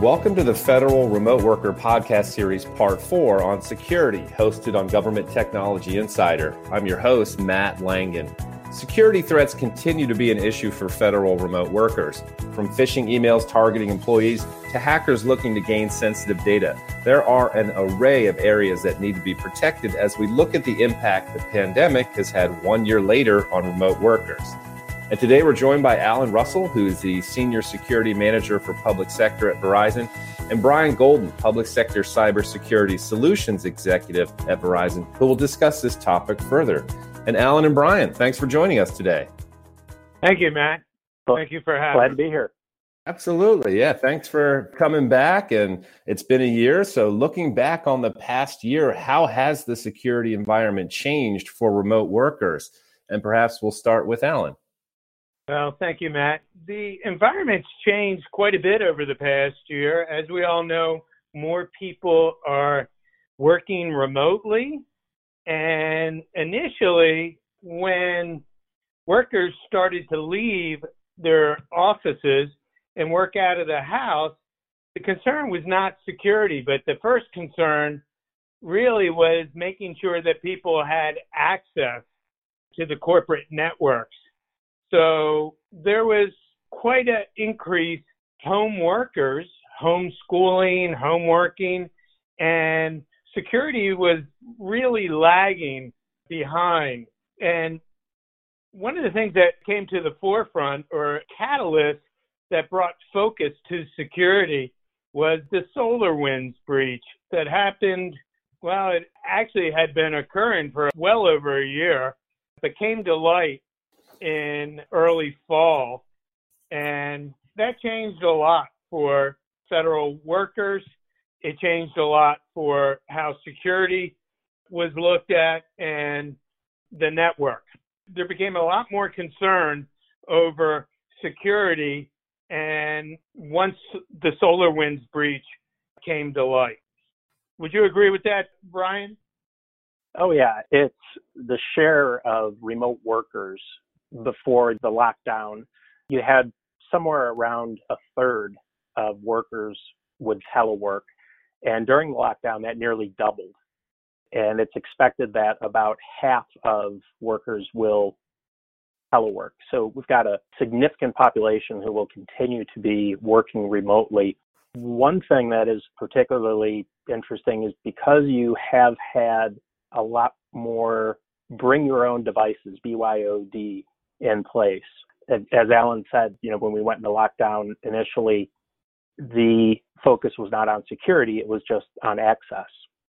Welcome to the Federal Remote Worker Podcast Series Part 4 on security, hosted on Government Technology Insider. I'm your host, Matt Langan. Security threats continue to be an issue for federal remote workers. From phishing emails targeting employees to hackers looking to gain sensitive data, there are an array of areas that need to be protected as we look at the impact the pandemic has had 1 year later on remote workers. And today we're joined by Allan Russell, who is the Senior Security Manager for Public Sector at Verizon, and Brian Golden, Public Sector Cybersecurity Solutions Executive at Verizon, who will discuss this topic further. And Allan and Brian, thanks for joining us today. Thank you, Matt. Thank you for having me. Glad to be here. Absolutely. Yeah, thanks for coming back. And it's been a year. So looking back on the past year, how has the security environment changed for remote workers? And perhaps we'll start with Allan. Well, thank you, Matt. The environment's changed quite a bit over the past year. As we all know, more people are working remotely. And initially, when workers started to leave their offices and work out of the house, the concern was not security, but the first concern really was making sure that people had access to the corporate networks. So there was quite an increase home workers, homeschooling, home working, and security was really lagging behind. And one of the things that came to the forefront or catalyst that brought focus to security was the SolarWinds breach that happened. Well, it actually had been occurring for well over a year, but came to light in early fall, and that changed a lot for federal workers. It changed a lot for how security was looked at and the network. There became a lot more concern over security, and once the SolarWinds breach came to light. Would you agree with that, Brian? Oh, yeah. It's the share of remote workers before the lockdown. You had somewhere around a third of workers with telework. And during the lockdown, that nearly doubled. And it's expected that about half of workers will telework. So we've got a significant population who will continue to be working remotely. One thing that is particularly interesting is because you have had a lot more bring your own devices, BYOD, in place. As Allan said, when we went into lockdown initially, the focus was not on security, it was just on access.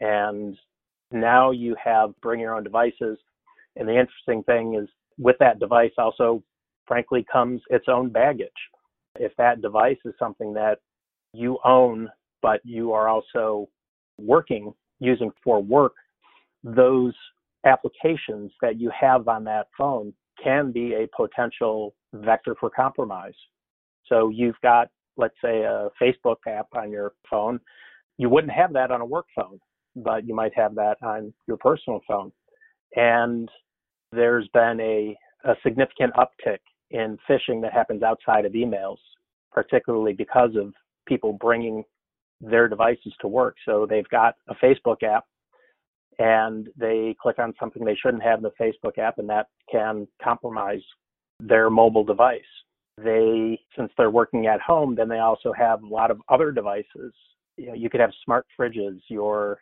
And now you have bring your own devices. And the interesting thing is with that device also, frankly, comes its own baggage. If that device is something that you own, but you are also working, using for work, those applications that you have on that phone can be a potential vector for compromise. So you've got, let's say, a Facebook app on your phone. You wouldn't have that on a work phone, but you might have that on your personal phone. And there's been a significant uptick in phishing that happens outside of emails, particularly because of people bringing their devices to work. So they've got a Facebook app and they click on something they shouldn't have in the Facebook app, and that can compromise their mobile device. They, since they're working at home, then they also have a lot of other devices. You could have smart fridges, your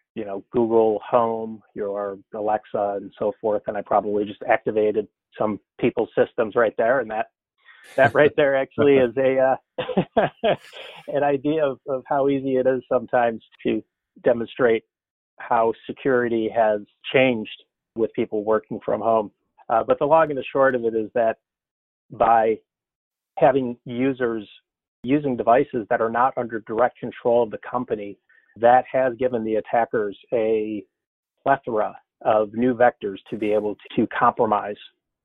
Google Home, your Alexa, and so forth. And I probably just activated some people's systems right there. And that right there actually is an idea of how easy it is sometimes to demonstrate how security has changed with people working from home. But the long and the short of it is that by having users using devices that are not under direct control of the company, that has given the attackers a plethora of new vectors to be able to compromise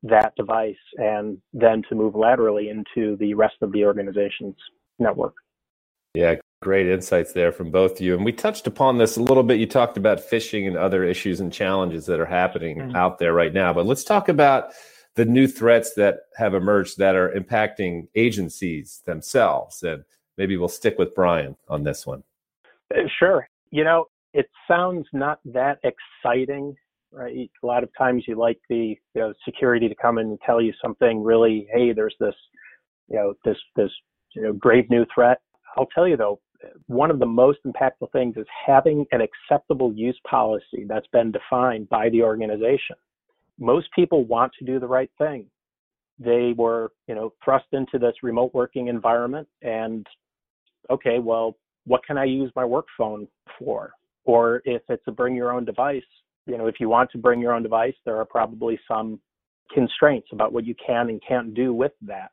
that device and then to move laterally into the rest of the organization's network. Yeah, great insights there from both of you. And we touched upon this a little bit. You talked about phishing and other issues and challenges that are happening out there right now. But let's talk about the new threats that have emerged that are impacting agencies themselves and maybe we'll stick with Brian on this one. Sure. You know, it sounds not that exciting, right? A lot of times you like the security to come in and tell you something really, hey, there's this, this grave new threat. I'll tell you though, one of the most impactful things is having an acceptable use policy that's been defined by the organization. Most people want to do the right thing. They were, thrust into this remote working environment and, okay, well, what can I use my work phone for? Or if it's a bring your own device, if you want to bring your own device, there are probably some constraints about what you can and can't do with that.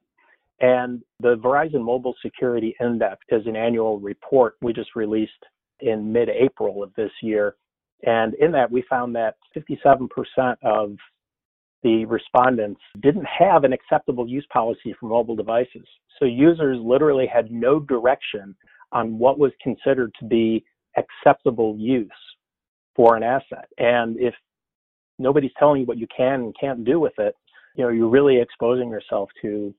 And the Verizon Mobile Security Index is an annual report we just released in mid-April of this year. And in that, we found that 57% of the respondents didn't have an acceptable use policy for mobile devices. So users literally had no direction on what was considered to be acceptable use for an asset. And if nobody's telling you what you can and can't do with it, you're really exposing yourself to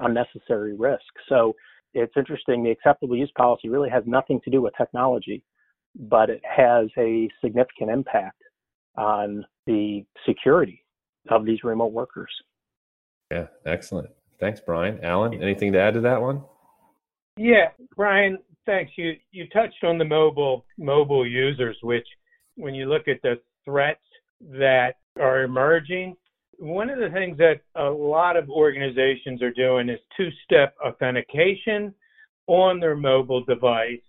unnecessary risk. So it's interesting, the acceptable use policy really has nothing to do with technology, but it has a significant impact on the security of these remote workers. Yeah, excellent. Thanks, Brian. Allan, anything to add to that one? Yeah, Brian, thanks. You touched on the mobile users, which when you look at the threats that are emerging, one of the things that a lot of organizations are doing is two-step authentication on their mobile device.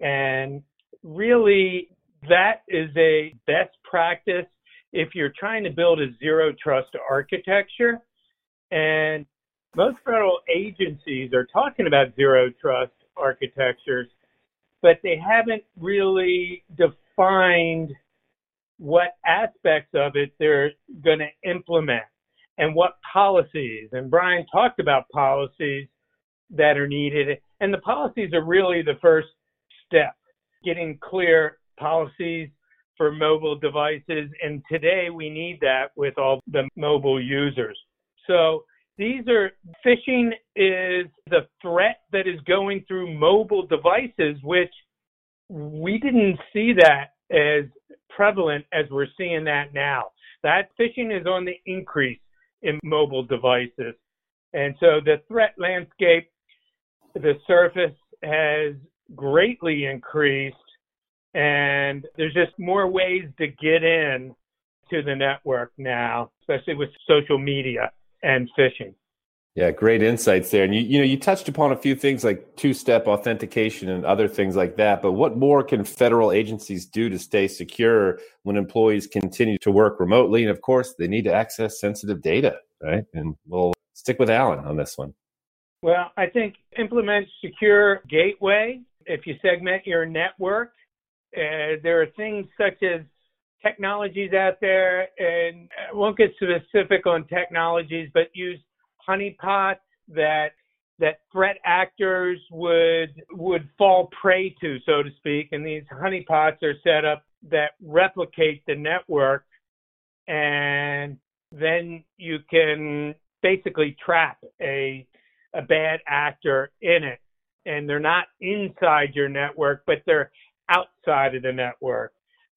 And really, that is a best practice if you're trying to build a zero trust architecture. And most federal agencies are talking about zero trust architectures, but they haven't really defined what aspects of it they're going to implement and what policies. And Brian talked about policies that are needed. And the policies are really the first step, getting clear policies for mobile devices. And today we need that with all the mobile users. So these are, phishing is the threat that is going through mobile devices, which we didn't see that as prevalent as we're seeing that now. That phishing is on the increase in mobile devices. And so the threat landscape, the surface has greatly increased, and there's just more ways to get in to the network now, especially with social media and phishing. Yeah, great insights there. And you touched upon a few things like two-step authentication and other things like that, but what more can federal agencies do to stay secure when employees continue to work remotely? And of course, they need to access sensitive data, right? And we'll stick with Allan on this one. Well, I think implement secure gateway. If you segment your network, there are things such as technologies out there, and I won't get specific on technologies, but use honeypot that threat actors would fall prey to, so to speak. And these honeypots are set up that replicate the network, and then you can basically trap a bad actor in it. And they're not inside your network, but they're outside of the network.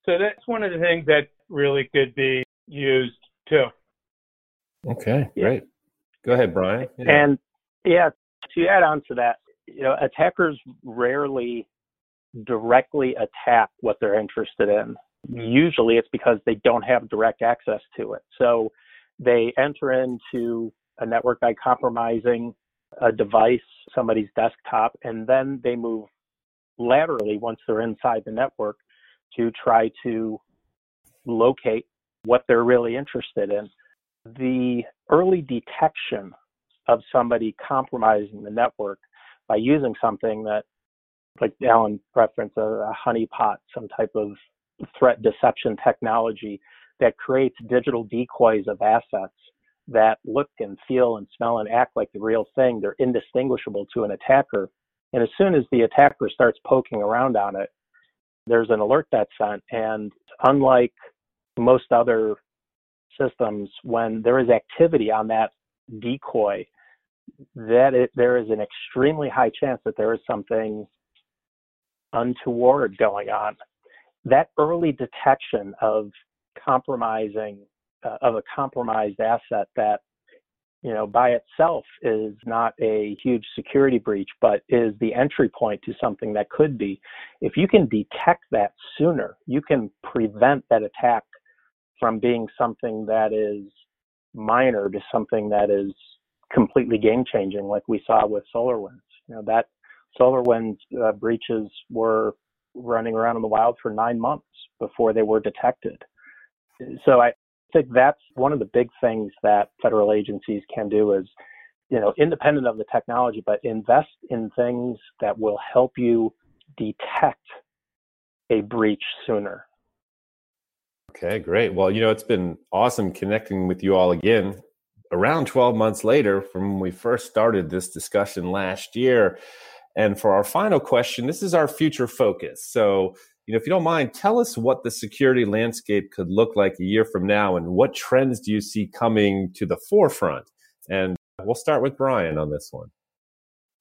So that's one of the things that really could be used too. Okay, great. Go ahead, Brian. Yeah. And yeah, to add on to that, attackers rarely directly attack what they're interested in. Usually it's because they don't have direct access to it. So they enter into a network by compromising a device, somebody's desktop, and then they move laterally once they're inside the network to try to locate what they're really interested in. The early detection of somebody compromising the network by using something that, like Allan referenced, a honeypot, some type of threat deception technology that creates digital decoys of assets that look and feel and smell and act like the real thing. They're indistinguishable to an attacker. And as soon as the attacker starts poking around on it, there's an alert that's sent. And unlike most other systems, when there is activity on that decoy, that there is an extremely high chance that there is something untoward going on. That early detection of compromised asset that, you know, by itself is not a huge security breach, but is the entry point to something that could be. If you can detect that sooner, you can prevent that attack from being something that is minor to something that is completely game-changing, like we saw with SolarWinds. You know, that SolarWinds breaches were running around in the wild for 9 months before they were detected. So I think that's one of the big things that federal agencies can do is, you know, independent of the technology, but invest in things that will help you detect a breach sooner. Okay, great. Well, you know, it's been awesome connecting with you all again. Around 12 months later from when we first started this discussion last year. And for our final question, this is our future focus. So, you know, if you don't mind, tell us what the security landscape could look like a year from now and what trends do you see coming to the forefront? And we'll start with Brian on this one.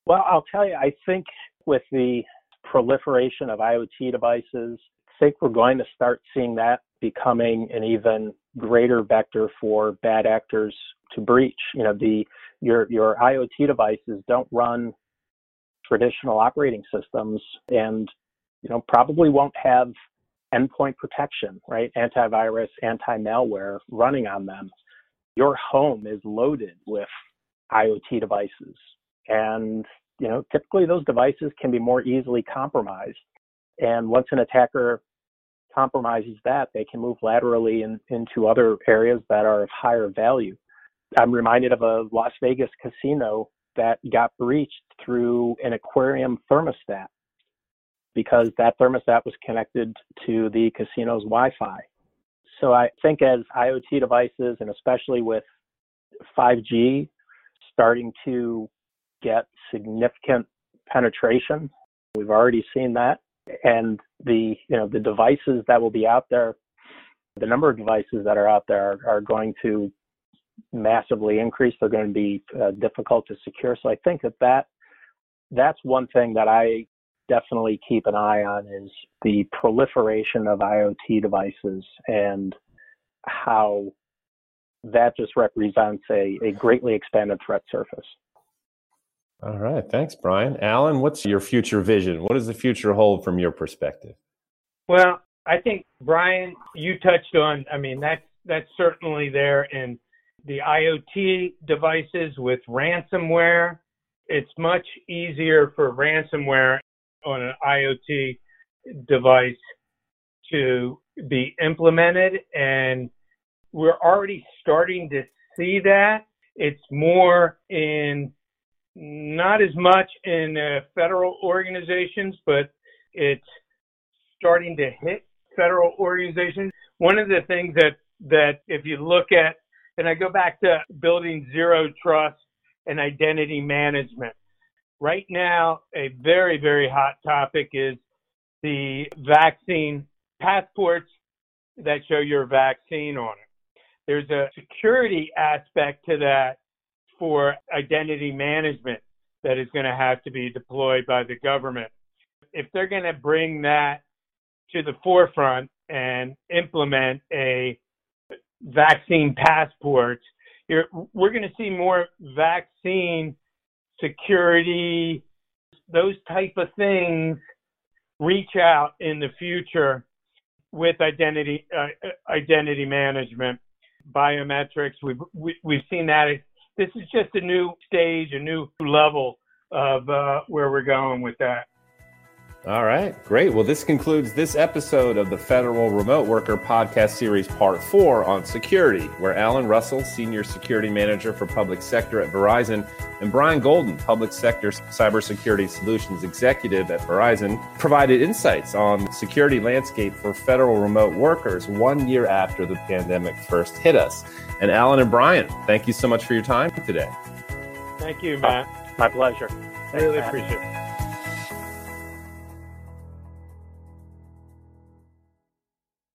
Well, I'll tell you, I think with the proliferation of IoT devices, I think we're going to start seeing that becoming an even greater vector for bad actors to breach. You know, your IoT devices don't run traditional operating systems and, you know, probably won't have endpoint protection, right? Antivirus, anti-malware running on them. Your home is loaded with IoT devices. And, you know, typically those devices can be more easily compromised. And once an attacker compromises that, they can move laterally into other areas that are of higher value. I'm reminded of a Las Vegas casino that got breached through an aquarium thermostat because that thermostat was connected to the casino's Wi-Fi. So I think as IoT devices, and especially with 5G starting to get significant penetration, we've already seen that. And the devices that will be out there, the number of devices that are out there are going to massively increase. They're going to be difficult to secure. So I think that's one thing that I definitely keep an eye on is the proliferation of IoT devices and how that just represents a greatly expanded threat surface. All right. Thanks, Brian. Allan, what's your future vision? What does the future hold from your perspective? Well, I think, Brian, you touched on, I mean, that's certainly there in the IoT devices with ransomware. It's much easier for ransomware on an IoT device to be implemented, and we're already starting to see that. It's more in not as much in federal organizations, but it's starting to hit federal organizations. One of the things that if you look at, and I go back to building zero trust and identity management. Right now, a very, very hot topic is the vaccine passports that show your vaccine on it. There's a security aspect to that for identity management that is going to have to be deployed by the government. If they're going to bring that to the forefront and implement a vaccine passport, we're going to see more vaccine security, those type of things reach out in the future with identity management, biometrics. We've seen that. This is just a new stage, a new level of where we're going with that. All right, great. Well, this concludes this episode of the Federal Remote Worker Podcast Series Part 4 on security, where Allan Russell, Senior Security Manager for Public Sector at Verizon, and Brian Golden, Public Sector Cybersecurity Solutions Executive at Verizon, provided insights on the security landscape for federal remote workers 1 year after the pandemic first hit us. And Allan and Brian, thank you so much for your time today. Thank you, Matt. My pleasure. I really appreciate it.